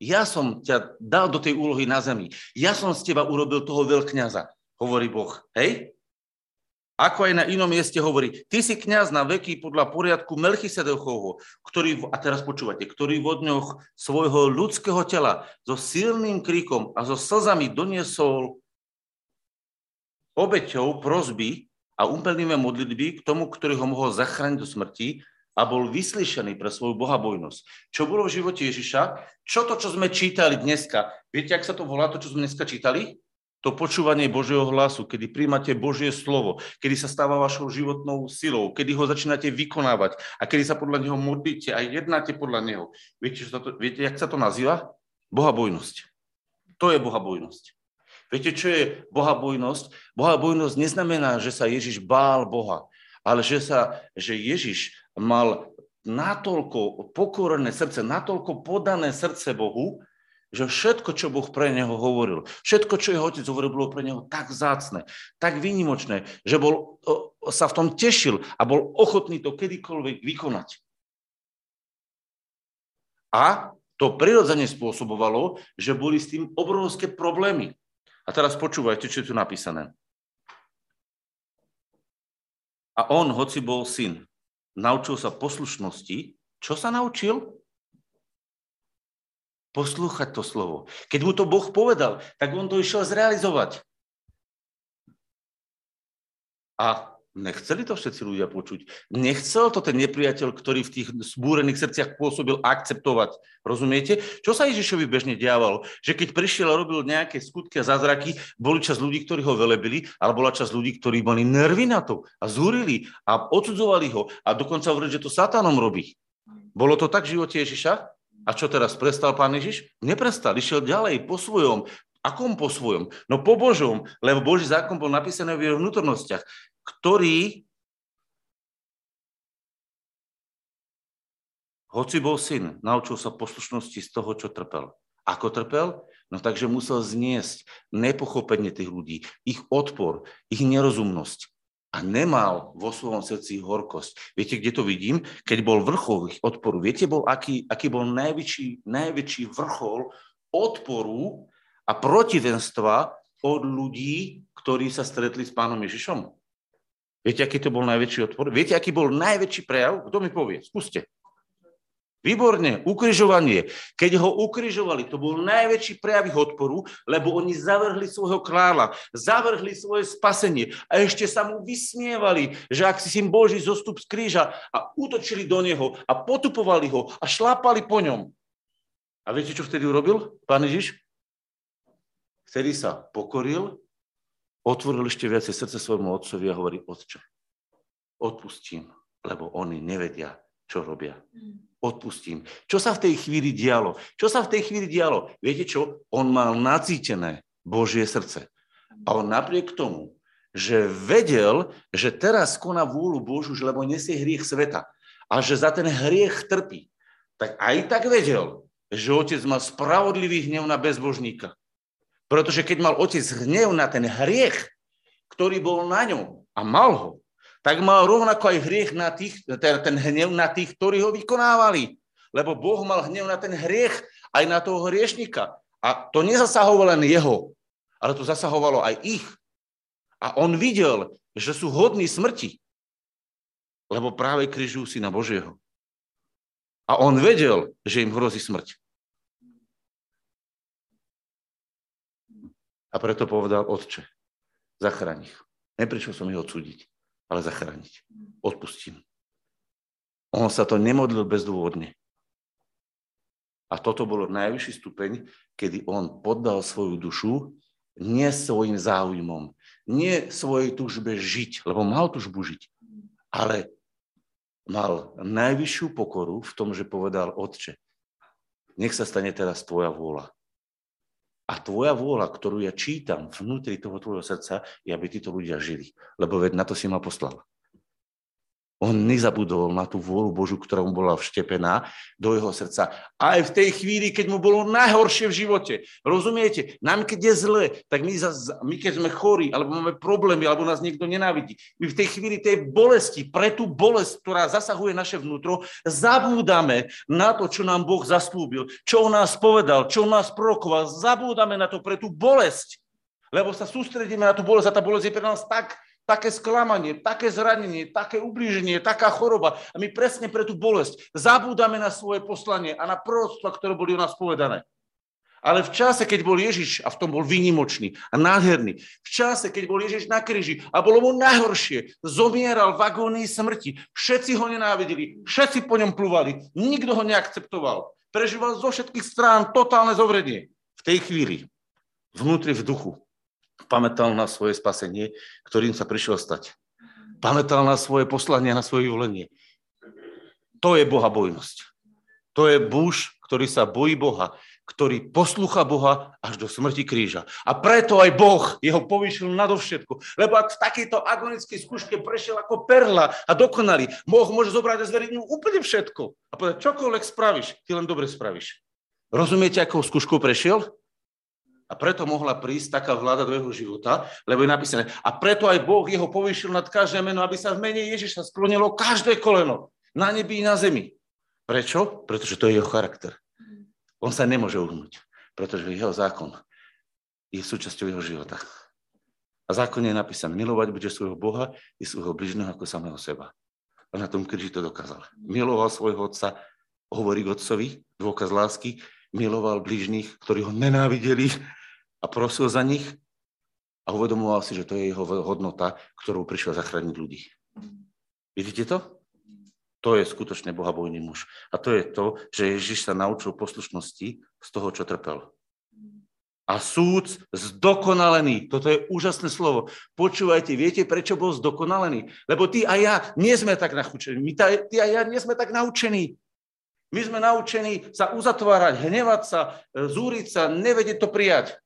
Ja som ťa dal do tej úlohy na zemi. Ja som z teba urobil toho veľkňaza, hovorí Boh. Hej? Ako aj na inom mieste hovorí, ty si kňaz na veky podľa poriadku Melchisedechovho, ktorý, a teraz počúvate, ktorý vo dňoch svojho ľudského tela so silným krikom a so slzami doniesol obeťou prosby a úprimné modlitby k tomu, ktorý ho mohol zachrániť do smrti a bol vyslyšený pre svoju bohabojnosť. Čo bolo v živote Ježiša? Čo to, čo sme čítali dneska? Viete, ak sa to volá, to, čo sme dneska čítali? To počúvanie Božieho hlasu, kedy príjmate Božie slovo, kedy sa stáva vašou životnou silou, kedy ho začínate vykonávať a kedy sa podľa neho modlíte a jednáte podľa neho. Viete, čo to, viete, jak sa to nazýva? Bohabojnosť. To je bohabojnosť. Viete, čo je bohabojnosť? Bohabojnosť neznamená, že sa Ježiš bál Boha, ale že, sa, že Ježiš mal natoľko pokorené srdce, natoľko podané srdce Bohu, že všetko, čo Boh pre neho hovoril, všetko, čo jeho otec hovoril, bolo pre neho tak vzácne, tak výnimočné, že bol, sa v tom tešil a bol ochotný to kedykoľvek vykonať. A to prirodzene spôsobovalo, že boli s tým obrovské problémy. A teraz počúvajte, čo je tu napísané. A on, hoci bol syn, naučil sa poslušnosti. Čo sa naučil? Poslúchať to slovo. Keď mu to Boh povedal, tak on to išiel zrealizovať. A nechceli to všetci ľudia počuť. Nechcel to ten nepriateľ, ktorý v tých zbúrených srdciach pôsobil, akceptovať. Rozumiete? Čo sa Ježišovi bežne diavalo? Že keď prišiel a robil nejaké skutky a zázraky, boli časť ľudí, ktorí ho velebili, ale bola časť ľudí, ktorí mali nervy na to a zúrili a odsudzovali ho a dokonca hovorili, že to satanom robí. Bolo to tak v živote Ježiša? A čo teraz, prestal Pán Ježiš? Neprestal, išiel ďalej po svojom, Akom po svojom? No po Božom, lebo Boží zákon bol napísaný v jeho vnútornostiach, ktorý, hoci bol syn, naučil sa poslušnosti z toho, čo trpel. Ako trpel? No takže musel zniesť nepochopenie tých ľudí, ich odpor, ich nerozumnosť. A nemal vo svojom srdci horkosť. Viete, kde to vidím? Keď bol vrchol ich odporu. Viete, bol, aký, aký bol najväčší, najväčší vrchol odporu a protivenstva od ľudí, ktorí sa stretli s pánom Ježišom? Viete, aký to bol najväčší odpor? Viete, aký bol najväčší prejav? Kto mi povie? Skúste. Výborne, ukrižovanie. Keď ho ukrižovali, to bol najväčší prejav ich odporu, lebo oni zavrhli svojho kráľa, zavrhli svoje spasenie a ešte sa mu vysmievali, že ak si syn Boží zostup z kríža, a útočili do neho a potupovali ho a šlápali po ňom. A viete, čo vtedy urobil pán Ježiš? Vtedy sa pokoril, otvoril ešte viacej srdce svojmu otcovi a hovorí: Otče, odpustím, lebo oni nevedia, čo robia. Odpustím. Čo sa v tej chvíli dialo? Čo sa v tej chvíli dialo? Viete čo? On mal nacítené Božie srdce. A on napriek tomu, že vedel, že teraz koná vôľu Božiu, lebo nesie hriech sveta a že za ten hriech trpí, tak aj tak vedel, že otec mal spravodlivý hnev na bezbožníka. Pretože keď mal otec hnev na ten hriech, ktorý bol na ňom a mal ho, tak mal rovnako aj hriech na tých, ten hnev na tých, ktorí ho vykonávali. Lebo Boh mal hnev na ten hriech aj na toho hriešnika. A to nezasahovalo len jeho, ale to zasahovalo aj ich. A on videl, že sú hodní smrti, lebo práve križujú syna Božieho. A on vedel, že im hrozí smrť. A preto povedal: Otče, zachráň ich. Neprišiel som ich odsúdiť, ale zachrániť. Odpustím. On sa to nemodlil bezdôvodne. A toto bolo najvyšší stupeň, kedy on poddal svoju dušu nie svojim záujmom, nie svojej túžbe žiť, lebo mal túžbu žiť, ale mal najvyššiu pokoru v tom, že povedal: Otče, nech sa stane teraz tvoja vôľa. A tvoja vôľa, ktorú ja čítam vnútri toho tvojho srdca, je, aby títo ľudia žili. Lebo veď na to si ma poslal. On nezabudol na tú vôľu Božiu, ktorá mu bola vštepená do jeho srdca. Aj v tej chvíli, keď mu bolo najhoršie v živote. Rozumiete? Nám, keď je zle, tak my, za, my keď sme chorí, alebo máme problémy, alebo nás niekto nenávidí, my v tej chvíli tej bolesti, pre tú bolesť, ktorá zasahuje naše vnútro, zabúdame na to, čo nám Boh zaslúbil, čo o nás povedal, čo o nás prorokoval. Zabúdame na to pre tú bolesť, lebo sa sústredíme na tú bolesť a tá bolesť je pre nás tak také sklamanie, také zranenie, také ublíženie, taká choroba. A my presne pre tú bolesť zabúdame na svoje poslanie a na proroctva, ktoré boli o nás povedané. Ale v čase, keď bol Ježiš, a v tom bol výnimočný a nádherný, v čase, keď bol Ježiš na kríži a bolo mu najhoršie, zomieral v agónii smrti, všetci ho nenávideli, všetci po ňom plúvali, nikto ho neakceptoval, prežíval zo všetkých strán totálne zovrenie. V tej chvíli, vnútri v duchu, pamätal na svoje spasenie, ktorým sa prišiel stať. Pamätal na svoje poslanie, na svoje volenie. To je bohabojnosť. To je muž, ktorý sa bojí Boha, ktorý poslúcha Boha až do smrti kríža. A preto aj Boh jeho povýšil nadovšetko. Lebo ak v takejto agonickej skúške prešiel ako perla a dokonalý, Boh môže zobrať a zveriť mu úplne všetko. A povedať: čokoľvek spravíš, ty len dobre spravíš. Rozumiete, akou skúškou prešiel? A preto mohla prísť taká vláda do jeho života, lebo je napísané: a preto aj Boh jeho povýšil nad každé meno, aby sa v mene Ježiša sklonilo každé koleno, na nebi i na zemi. Prečo? Pretože to je jeho charakter. On sa nemôže uhnúť, pretože jeho zákon je súčasťou jeho života. A zákon je napísaný: milovať budeš svojho Boha i svojho bližného ako samého seba. A na tom kríži to dokázal. Miloval svojho otca, hovorí k otcovi, dôkaz lásky, miloval blížnych, ktorí ho nenávideli, a prosil za nich a uvedomoval si, že to je jeho hodnota, ktorou prišiel zachrániť ľudí. Vidíte to? To je skutočne bohabojný muž. A to je to, že Ježiš sa naučil poslušnosti z toho, čo trpel. A súc zdokonalený. Toto je úžasné slovo. Počúvajte, viete, prečo bol zdokonalený? Lebo ty a ja nie sme tak naučení. My ta, ty a ja nie sme tak naučení. My sme naučení sa uzatvárať, hnevať sa, zúriť sa, nevedieť to prijať.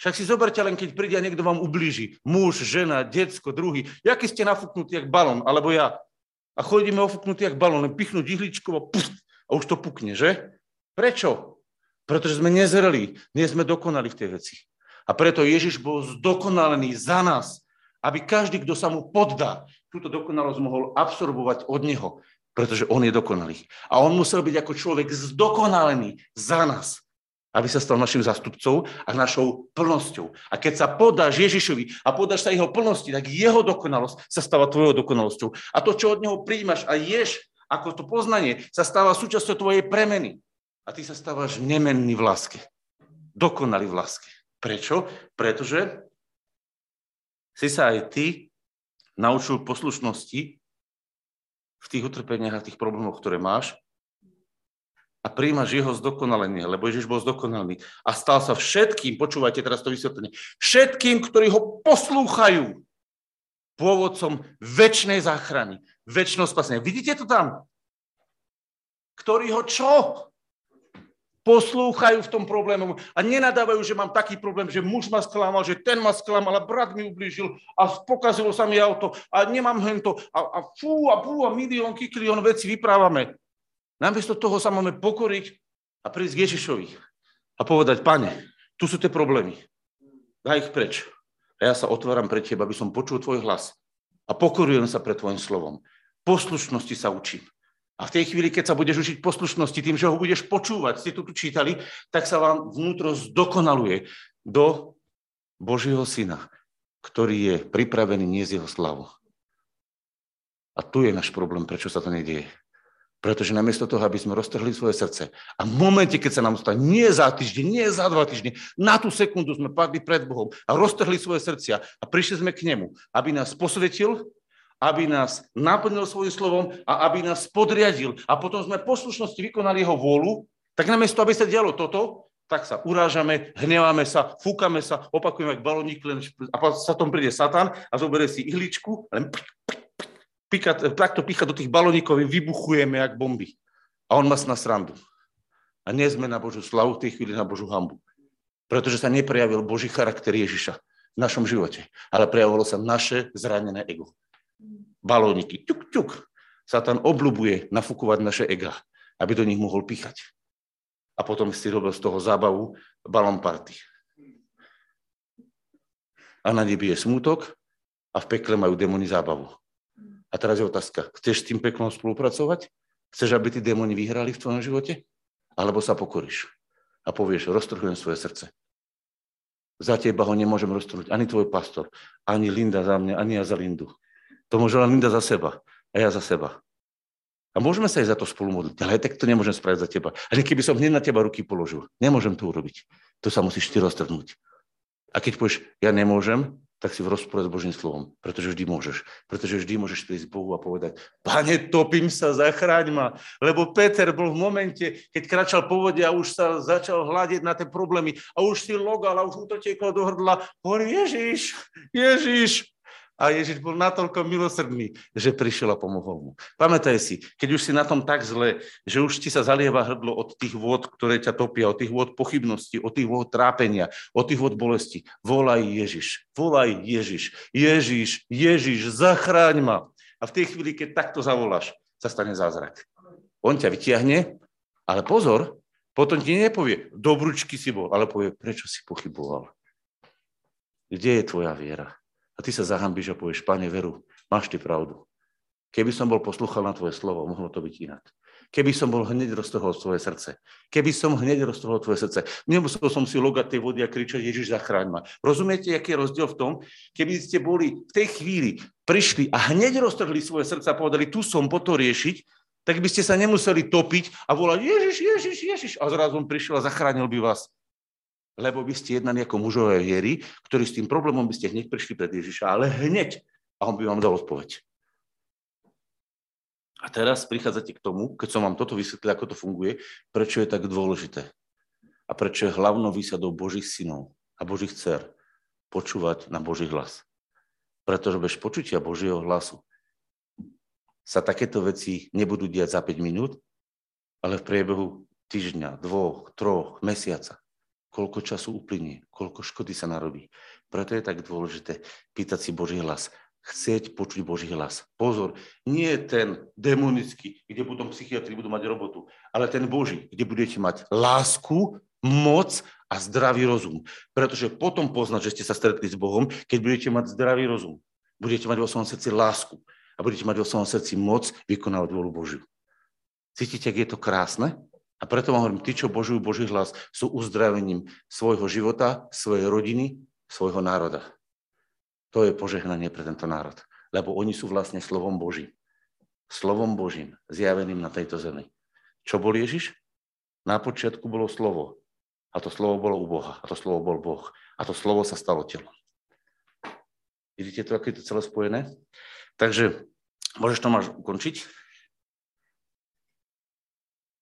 Však si zoberte len, keď príde a niekto vám ublíži. Muž, žena, decko, druhý. Jaký ste nafúknutí jak balón, alebo ja. A chodíme ofúknutí jak balón, len pichnúť ihličkou a, pust, a už to pukne, že? Prečo? Pretože sme nezreli, nie sme dokonali v tej veci. A preto Ježiš bol zdokonalený za nás, aby každý, kto sa mu poddá, túto dokonalosť mohol absorbovať od neho, pretože on je dokonalý. A on musel byť ako človek zdokonalený za nás, aby sa stal našim zástupcom a našou plnosťou. A keď sa podáš Ježišovi a podáš sa jeho plnosti, tak jeho dokonalosť sa stáva tvojou dokonalosťou. A to, čo od neho prijímaš a ješ, ako to poznanie, sa stáva súčasťou tvojej premeny. A ty sa stávaš nemenný v láske. Dokonalý v láske. Prečo? Pretože si sa aj ty naučil poslušnosti v tých utrpeniach a tých problémoch, ktoré máš, a príjmaš jeho zdokonalenie, lebo Ježiš bol zdokonalený a stal sa všetkým, počúvajte teraz to vysvetlenie, všetkým, ktorí ho poslúchajú, pôvodcom večnej záchrany, večného spasenia. Vidíte to tam? Ktorí ho čo? Poslúchajú v tom probléme a nenadávajú, že mám taký problém, že muž ma sklamal, že ten ma sklamal a brat mi ublížil a pokazilo sa mi auto a nemám hento a, a fú a bú a milión kiklión veci vyprávame. Namiesto toho sa máme pokoriť a prísť k Ježišovi a povedať, Pane, tu sú tie problémy, daj ich preč. A ja sa otváram pre teba, aby som počul tvoj hlas a pokorujem sa pred tvojim slovom. Poslušnosti sa učím. A v tej chvíli, keď sa budeš učiť poslušnosti tým, že ho budeš počúvať, ste to tu čítali, tak sa vám vnútro zdokonaluje do Božieho Syna, ktorý je pripravený niesť jeho slavu. A tu je náš problém, prečo sa to nedieje. Pretože namiesto toho, aby sme roztrhli svoje srdce a v momente, keď sa nám stane, nie za týždeň, nie za dva týždne, na tú sekundu sme padli pred Bohom a roztrhli svoje srdcia a prišli sme k nemu, aby nás posvetil, aby nás naplnil svojím slovom a aby nás podriadil a potom sme poslušnosti vykonali jeho vôľu, tak namiesto, aby sa dialo toto, tak sa urážame, hneváme sa, fúkame sa, opakujeme ako balónik len a sa tom príde Satan a zoberie si ihličku, len Píka, takto pícha do tých balónikov, vybuchujeme jak bomby. A on má s nás srandu. A nie sme na Božú slavu, v tej chvíli na Božú hanbu. Pretože sa neprejavil Boží charakter Ježiša v našom živote, ale prejavilo sa naše zranené ego. Balóniky, ťuk, ťuk. Satan obľubuje nafúkovať naše ega, aby do nich mohol píchať. A potom si robil z toho zábavu balón party. A na nebi je smútok a v pekle majú démoni zábavu. A teraz je otázka, chceš s tým peklom spolupracovať? Chceš, aby tí démoni vyhrali v tvojom živote? Alebo sa pokoríš a povieš, roztrhujem svoje srdce. Za teba ho nemôžem roztrhnúť ani tvoj pastor, ani Linda za mňa, ani ja za Lindu. To môže len Linda za seba a ja za seba. A môžeme sa aj za to spolu modliť, ale tak to nemôžem spraviť za teba. Ale keby som hneď na teba ruky položil, nemôžem to urobiť. To sa musíš ty roztrhnúť. A keď povieš, ja nemôžem, tak si v rozpore s Božím slovom, pretože vždy môžeš. Pretože vždy môžeš prísť Bohu a povedať, Pane, topím sa, zachráň ma. Lebo Peter bol v momente, keď kráčal po vode a už sa začal hľadiť na tie problémy a už si logal a už mu to tieklo do hrdla. Hovorí, Ježiš, Ježiš. A Ježiš bol natoľko milosrdný, že prišiel a pomohol mu. Pamätaj si, keď už si na tom tak zle, že už ti sa zalieva hrdlo od tých vôd, ktoré ťa topia, od tých vôd pochybnosti, od tých vôd trápenia, od tých vôd bolesti. Volaj Ježiš, volaj Ježiš, Ježiš, Ježiš, zachráň ma. A v tej chvíli, keď takto zavoláš, sa stane zázrak. On ťa vytiahne, ale pozor, potom ti nepovie, dobrúčky si bol, ale povie, prečo si pochyboval? Kde je tvoja viera? A ty sa zahambíš a povieš, Pane, veru, máš ty pravdu. Keby som bol poslúchal na tvoje slovo, mohlo to byť inak. Keby som bol hneď roztrhol tvoje srdce. Keby som hneď roztrhol tvoje srdce. Nemusel som si logať tej vody a kričať, Ježiš, zachráň ma. Rozumiete, aký je rozdiel v tom? Keby ste boli v tej chvíli, prišli a hneď roztrhli svoje srdce a povedali, tu som, po to riešiť, tak by ste sa nemuseli topiť a volať, Ježiš, Ježiš, Ježiš. A zrazu on prišiel a zachránil by vás. Lebo by ste jednali ako mužové viery, ktorí s tým problémom by ste hneď prišli pred Ježiša, ale hneď. A on by vám dal odpoveď. A teraz prichádzate k tomu, keď som vám toto vysvetlil, ako to funguje, prečo je tak dôležité a prečo je hlavnou výsadou Božích synov a Božích dcer počúvať na Boží hlas. Pretože bez počutia Božieho hlasu sa takéto veci nebudú diať za päť minút, ale v priebehu týždňa, dvoch, troch, mesiaca. koľko času uplynie, koľko škody sa narobí. Preto je tak dôležité pýtať si Boží hlas. Chcieť počuť Boží hlas. Pozor, nie ten demonický, kde potom psychiatri budú mať robotu, ale ten Boží, kde budete mať lásku, moc a zdravý rozum. Pretože potom poznať, že ste sa stretli s Bohom, keď budete mať zdravý rozum. Budete mať vo svojom srdci lásku a budete mať vo svojom srdci moc vykonávať vôľu Božiu. Cítite, ak je to krásne? A preto vám hovorím, tí, čo Božujú Boží hlas, sú uzdravením svojho života, svojej rodiny, svojho národa. To je požehnanie pre tento národ. Lebo oni sú vlastne slovom Božím. Slovom Božím, zjaveným na tejto zemi. Čo bol Ježiš? Na počiatku bolo slovo. A to slovo bolo u Boha. A to slovo bol Boh. A to slovo sa stalo telom. Vidíte to, ako je to celé spojené? Takže môžeš, Tomáš, ukončiť.